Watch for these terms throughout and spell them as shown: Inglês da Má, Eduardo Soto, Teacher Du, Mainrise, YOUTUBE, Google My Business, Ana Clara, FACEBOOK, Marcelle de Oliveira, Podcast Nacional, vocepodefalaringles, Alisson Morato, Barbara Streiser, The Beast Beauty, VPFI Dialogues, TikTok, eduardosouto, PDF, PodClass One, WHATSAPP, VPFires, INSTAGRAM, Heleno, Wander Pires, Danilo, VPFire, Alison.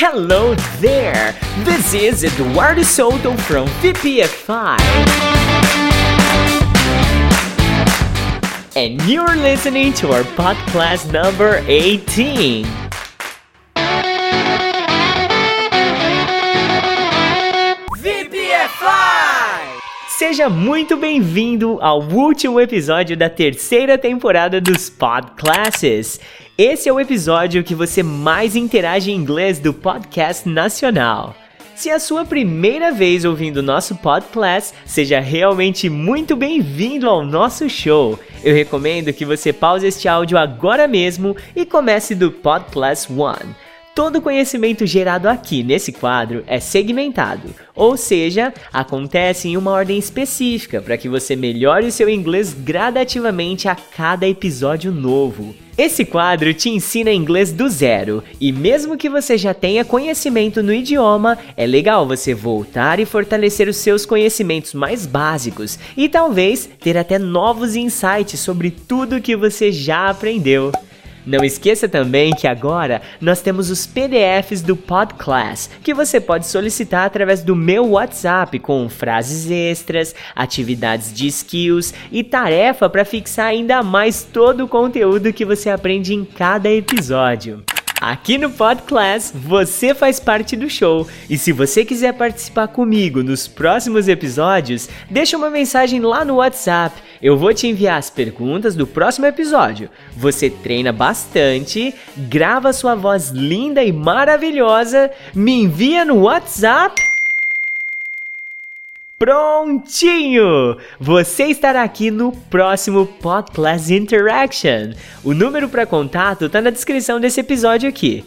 Hello there! This is Eduardo Soto from VPFI. And you're listening to our podcast number 18. Seja muito bem-vindo ao último episódio da terceira temporada dos PodClasses. Esse é o episódio que você mais interage em inglês do Podcast Nacional. Se é a sua primeira vez ouvindo o nosso PodClass, seja realmente muito bem-vindo ao nosso show. Eu recomendo que você pause este áudio agora mesmo e comece do PodClass One. Todo conhecimento gerado aqui nesse quadro é segmentado, ou seja, acontece em uma ordem específica para que você melhore o seu inglês gradativamente a cada episódio novo. Esse quadro te ensina inglês do zero, e mesmo que você já tenha conhecimento no idioma, é legal você voltar e fortalecer os seus conhecimentos mais básicos e talvez ter até novos insights sobre tudo que você já aprendeu. Não esqueça também que agora nós temos os PDFs do PodClass, que você pode solicitar através do meu WhatsApp, com frases extras, atividades de skills e tarefa para fixar ainda mais todo o conteúdo que você aprende em cada episódio. Aqui no PodClass, você faz parte do show, e se você quiser participar comigo nos próximos episódios, deixa uma mensagem lá no WhatsApp. Eu vou te enviar as perguntas do próximo episódio. Você treina bastante, grava sua voz linda e maravilhosa, me envia no WhatsApp. Prontinho! Você estará aqui no próximo PodClass Interaction. O número para contato está na descrição desse episódio aqui.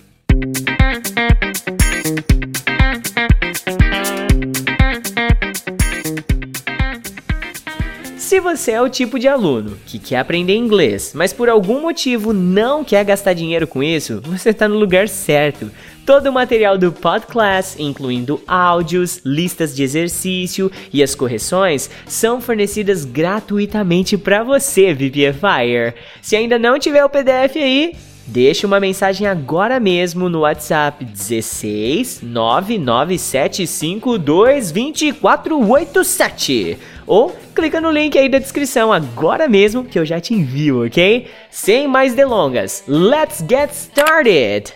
Se você é o tipo de aluno que quer aprender inglês, mas por algum motivo não quer gastar dinheiro com isso, você está no lugar certo. Todo o material do PodClass, incluindo áudios, listas de exercício e as correções, são fornecidas gratuitamente para você, VPFire. Se ainda não tiver o PDF aí, deixa uma mensagem agora mesmo no WhatsApp 16997522487 ou clica no link aí da descrição agora mesmo que eu já te envio, ok? Sem mais delongas, let's get started!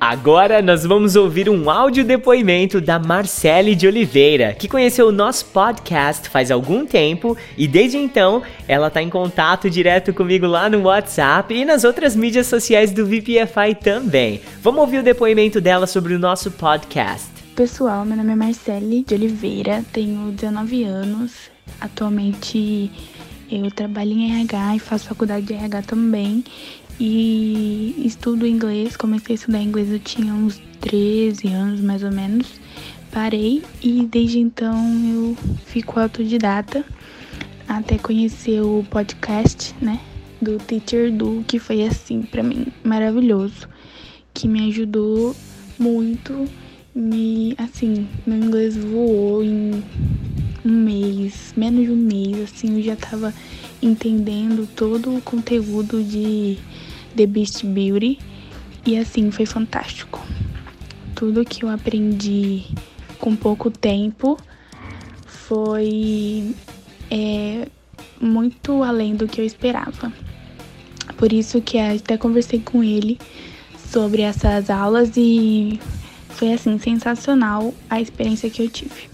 Agora nós vamos ouvir um áudio depoimento da Marcelle de Oliveira, que conheceu o nosso podcast faz algum tempo e desde então ela está em contato direto comigo lá no WhatsApp e nas outras mídias sociais do VPFI também. Vamos ouvir o depoimento dela sobre o nosso podcast. Pessoal, meu nome é Marcelle de Oliveira, tenho 19 anos, atualmente eu trabalho em RH e faço faculdade de RH também. E estudo inglês, comecei a estudar inglês, eu tinha uns 13 anos mais ou menos, parei e desde então eu fico autodidata, até conhecer o podcast, né, do Teacher Du, que foi assim, pra mim, maravilhoso, que me ajudou muito, assim, meu inglês voou em menos de um mês, assim, eu já tava entendendo todo o conteúdo de The Beast Beauty e assim, foi fantástico. Tudo que eu aprendi com pouco tempo foi muito além do que eu esperava. Por isso que até conversei com ele sobre essas aulas e foi assim, sensacional a experiência que eu tive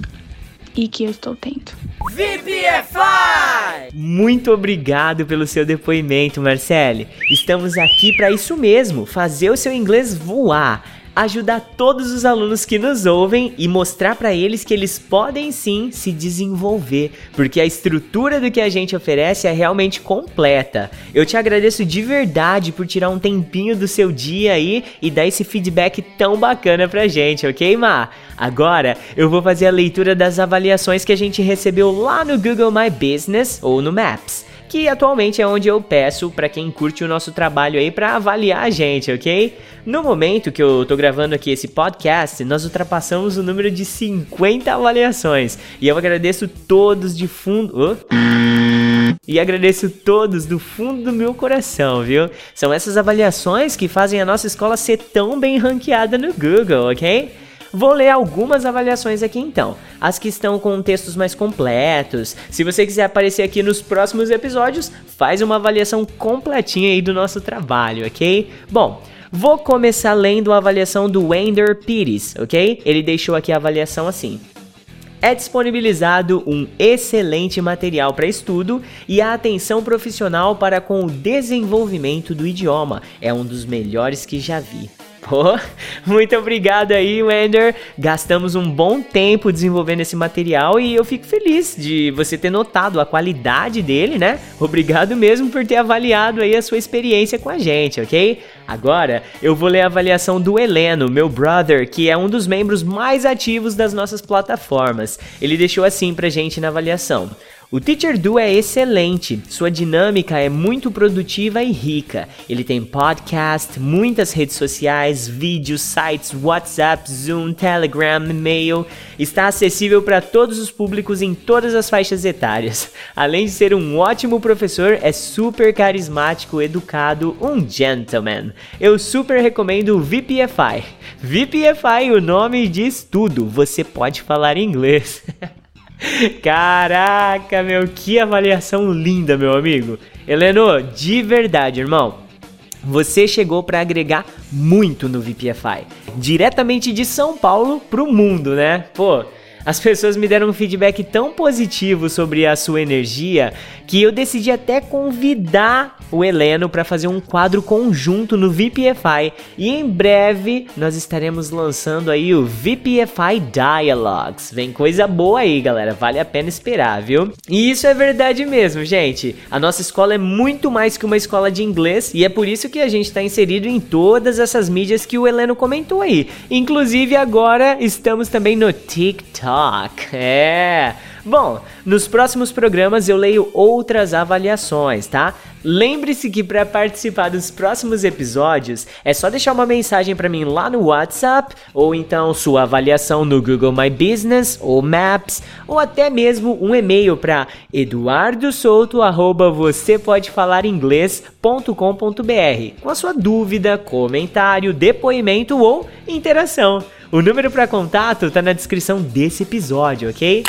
e que eu estou tendo. VPFI! Muito obrigado pelo seu depoimento, Marcelle. Estamos aqui para isso mesmo, fazer o seu inglês voar, ajudar todos os alunos que nos ouvem e mostrar para eles que eles podem sim se desenvolver, porque a estrutura do que a gente oferece é realmente completa. Eu te agradeço de verdade por tirar um tempinho do seu dia aí e dar esse feedback tão bacana pra gente, ok, Má? Agora eu vou fazer a leitura das avaliações que a gente recebeu lá no Google My Business ou no Maps, que atualmente é onde eu peço para quem curte o nosso trabalho aí para avaliar a gente, ok? No momento que eu tô gravando aqui esse podcast, nós ultrapassamos o número de 50 avaliações e eu agradeço todos de fundo... E agradeço todos do fundo do meu coração, viu? São essas avaliações que fazem a nossa escola ser tão bem ranqueada no Google, ok? Vou ler algumas avaliações aqui então, as que estão com textos mais completos. Se você quiser aparecer aqui nos próximos episódios, faz uma avaliação completinha aí do nosso trabalho, ok? Bom, vou começar lendo a avaliação do Wander Pires, ok? Ele deixou aqui a avaliação assim: é disponibilizado um excelente material para estudo e a atenção profissional para com o desenvolvimento do idioma. É um dos melhores que já vi. Pô, muito obrigado aí, Wander. Gastamos um bom tempo desenvolvendo esse material e eu fico feliz de você ter notado a qualidade dele, né? Obrigado mesmo por ter avaliado aí a sua experiência com a gente, ok? Agora, eu vou ler a avaliação do Heleno, meu brother, que é um dos membros mais ativos das nossas plataformas. Ele deixou assim pra gente na avaliação: o Teacher Du é excelente, sua dinâmica é muito produtiva e rica. Ele tem podcast, muitas redes sociais, vídeos, sites, WhatsApp, Zoom, Telegram, e-mail. Está acessível para todos os públicos em todas as faixas etárias. Além de ser um ótimo professor, é super carismático, educado, um gentleman. Eu super recomendo o VPFI. VPFI, o nome diz tudo, você pode falar inglês. Caraca, meu, que avaliação linda, meu amigo. Heleno, de verdade, irmão, você chegou para agregar muito no VPFI. Diretamente de São Paulo pro mundo, né? Pô, as pessoas me deram um feedback tão positivo sobre a sua energia que eu decidi até convidar o Heleno para fazer um quadro conjunto no VPFI, e em breve nós estaremos lançando aí o VPFI Dialogues. Vem coisa boa aí, galera, vale a pena esperar, viu? E isso é verdade mesmo, gente. A nossa escola é muito mais que uma escola de inglês e é por isso que a gente está inserido em todas essas mídias que o Heleno comentou aí. Inclusive agora estamos também no TikTok. É. Bom, nos próximos programas eu leio outras avaliações, tá? Lembre-se que para participar dos próximos episódios é só deixar uma mensagem para mim lá no WhatsApp, ou então sua avaliação no Google My Business ou Maps, ou até mesmo um e-mail para eduardosoto@vocepodefalaringles.com.br com a sua dúvida, comentário, depoimento ou interação. O número para contato tá na descrição desse episódio, ok?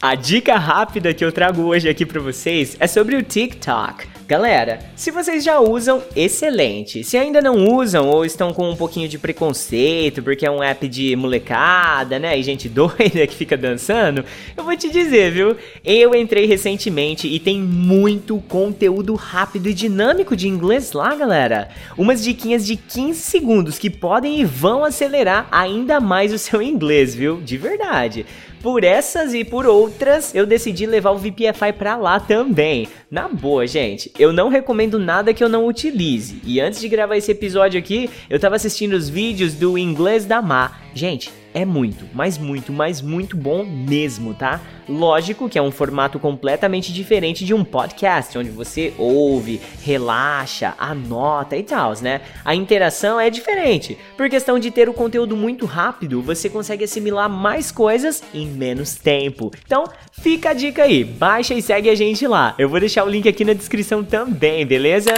A dica rápida que eu trago hoje aqui para vocês é sobre o TikTok. Galera, se vocês já usam, excelente. Se ainda não usam ou estão com um pouquinho de preconceito porque é um app de molecada, né, e gente doida que fica dançando, eu vou te dizer, viu? Eu entrei recentemente e tem muito conteúdo rápido e dinâmico de inglês lá, galera. Umas diquinhas de 15 segundos que podem e vão acelerar ainda mais o seu inglês, viu? De verdade. Por essas e por outras, eu decidi levar o VPFI pra lá também. Na boa, gente, eu não recomendo nada que eu não utilize. E antes de gravar esse episódio aqui, eu tava assistindo os vídeos do Inglês da Má. Gente, é muito, mas muito, mas muito bom mesmo, tá? Lógico que é um formato completamente diferente de um podcast, onde você ouve, relaxa, anota e tal, né? A interação é diferente. Por questão de ter o conteúdo muito rápido, você consegue assimilar mais coisas em menos tempo. Então, fica a dica aí, baixa e segue a gente lá. Eu vou deixar o link aqui na descrição também, beleza?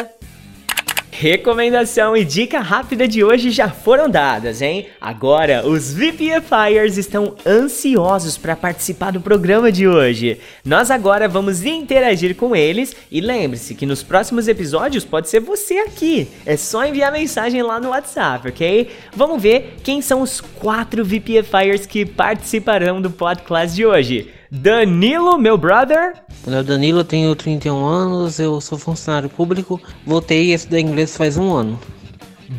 Recomendação e dica rápida de hoje já foram dadas, hein? Agora, os VPFires estão ansiosos para participar do programa de hoje. Nós agora vamos interagir com eles e lembre-se que nos próximos episódios pode ser você aqui. É só enviar mensagem lá no WhatsApp, ok? Vamos ver quem são os 4 VPFires que participarão do podcast de hoje. Danilo, meu brother. Meu Danilo, tenho 31 anos, eu sou funcionário público, voltei a estudar inglês faz um ano.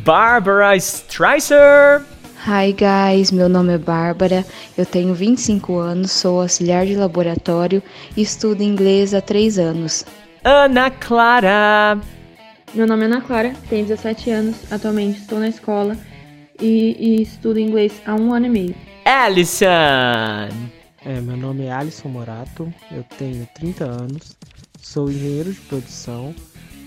Barbara Streiser. Hi guys, meu nome é Bárbara, eu tenho 25 anos, sou auxiliar de laboratório e estudo inglês há 3 anos. Ana Clara. Meu nome é Ana Clara, tenho 17 anos, atualmente estou na escola e estudo inglês há um ano e meio. Alison. Meu nome é Alisson Morato, eu tenho 30 anos, sou engenheiro de produção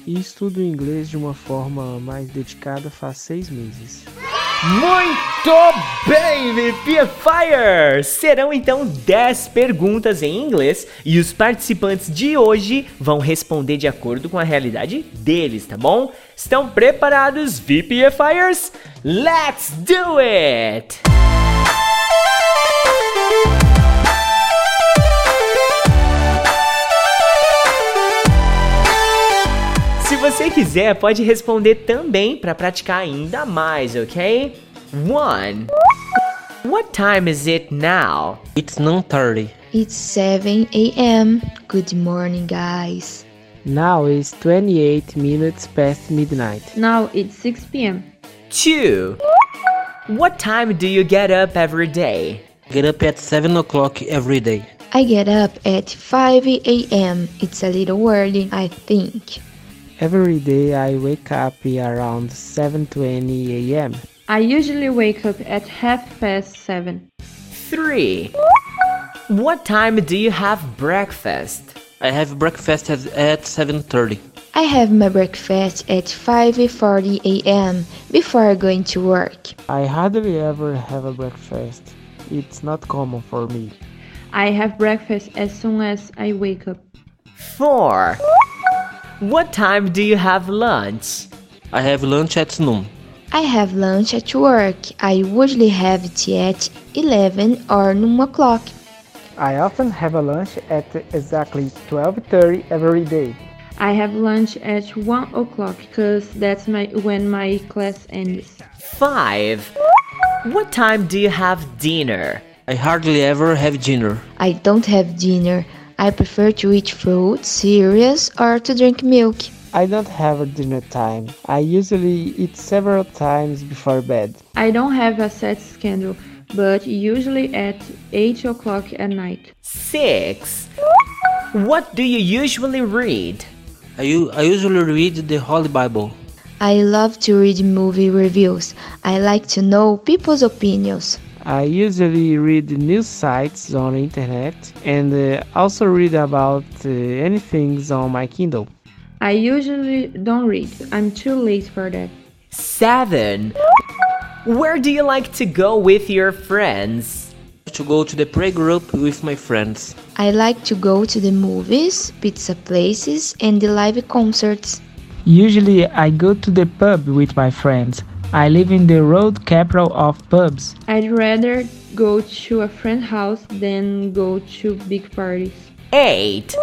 e estudo inglês de uma forma mais dedicada faz 6 meses. Muito bem, VPFire! Serão então 10 perguntas em inglês e os participantes de hoje vão responder de acordo com a realidade deles, tá bom? Estão preparados, VPFires? Let's do it! Se você quiser, pode responder também para praticar ainda mais, ok? 1. What time is it now? It's 9:30. It's 7 a.m. Good morning, guys. Now it's 28 minutes past midnight. Now it's 6 p.m. 2. What time do you get up every day? I get up at 7 o'clock every day. I get up at 5 a.m. It's a little early, I think. Every day I wake up around 7:20 a.m. I usually wake up at 7:30. 3. What time do you have breakfast? I have breakfast at 7:30. I have my breakfast at 5:40 a.m. before going to work. I hardly ever have a breakfast. It's not common for me. I have breakfast as soon as I wake up. 4. What time do you have lunch? I have lunch at noon. I have lunch at work. I usually have it at 11 or noon o'clock. I often have a lunch at exactly 12:30 every day. I have lunch at 1 o'clock because that's when my class ends. 5. What time do you have dinner? I hardly ever have dinner. I don't have dinner. I prefer to eat fruit, cereals, or to drink milk. I don't have a dinner time. I usually eat several times before bed. I don't have a set schedule, but usually at 8 o'clock at night. 6. What do you usually read? I usually read the Holy Bible. I love to read movie reviews. I like to know people's opinions. I usually read news sites on the internet and also read about anything on my Kindle. I usually don't read. I'm too late for that. 7. Where do you like to go with your friends? To go to the playgroup with my friends. I like to go to the movies, pizza places and the live concerts. Usually I go to the pub with my friends. I live in the road capital of pubs. I'd rather go to a friend's house than go to big parties. 8.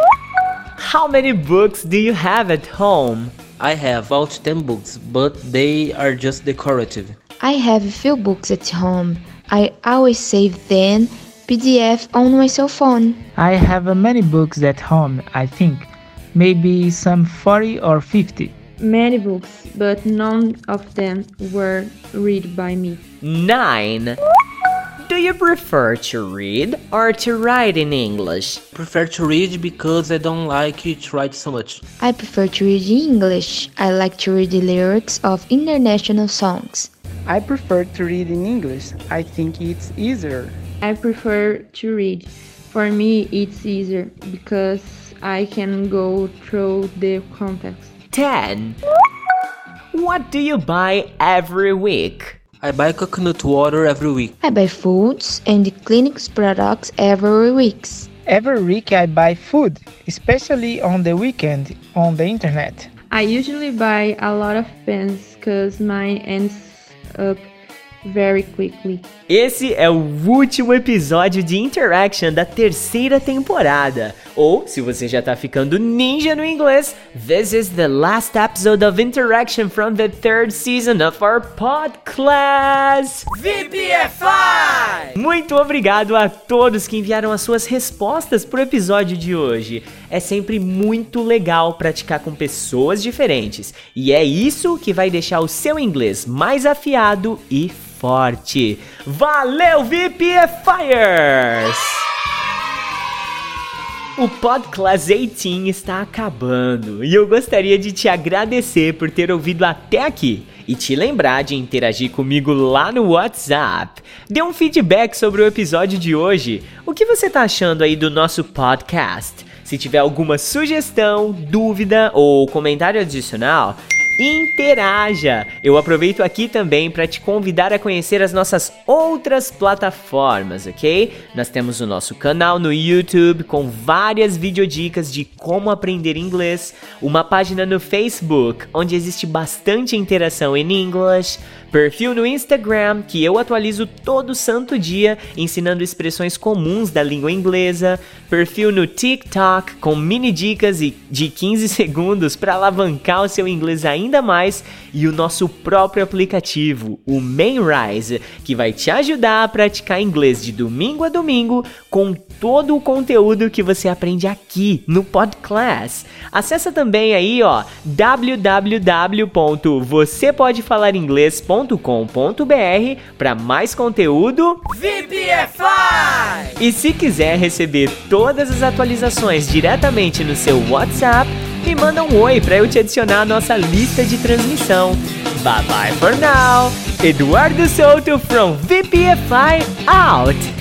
How many books do you have at home? I have about 10 books, but they are just decorative. I have a few books at home. I always save them PDF on my cell phone. I have many books at home, I think. Maybe some 40 or 50. Many books, but none of them were read by me. 9. Do you prefer to read or to write in English? I prefer to read because I don't like to write so much. I prefer to read in English. I like to read the lyrics of international songs. I prefer to read in English. I think it's easier. I prefer to read. For me, it's easier because I can go through the context. 10. What do you buy every week? I buy coconut water every week. I buy foods and clinics products every week. Every week I buy food, especially on the weekend on the internet. I usually buy a lot of pens because mine ends up very quickly. Esse é o último episódio de Interaction da terceira temporada. Ou, se você já tá ficando ninja no inglês, this is the last episode of Interaction from the third season of our PodClass VPFI! Muito obrigado a todos que enviaram as suas respostas pro episódio de hoje. É sempre muito legal praticar com pessoas diferentes. E é isso que vai deixar o seu inglês mais afiado e forte. Valeu, VPFires! O PodClass 18 está acabando e eu gostaria de te agradecer por ter ouvido até aqui e te lembrar de interagir comigo lá no WhatsApp. Dê um feedback sobre o episódio de hoje. O que você está achando aí do nosso podcast? Se tiver alguma sugestão, dúvida ou comentário adicional, interaja. Eu aproveito aqui também para te convidar a conhecer as nossas outras plataformas, ok? Nós temos o nosso canal no YouTube com várias videodicas de como aprender inglês, uma página no Facebook, onde existe bastante interação em inglês, perfil no Instagram, que eu atualizo todo santo dia, ensinando expressões comuns da língua inglesa, perfil no TikTok, com mini dicas de 15 segundos para alavancar o seu inglês ainda mais, e o nosso próprio aplicativo, o Mainrise, que vai te ajudar a praticar inglês de domingo a domingo, com todo o conteúdo que você aprende aqui no PodClass. Acessa também aí, ó, www.vocepodefalaringles.com.br para mais conteúdo VPFI! E se quiser receber todas as atualizações diretamente no seu WhatsApp, me manda um oi para eu te adicionar à nossa lista de transmissão. Bye bye for now! Eduardo Soto from VPFI out!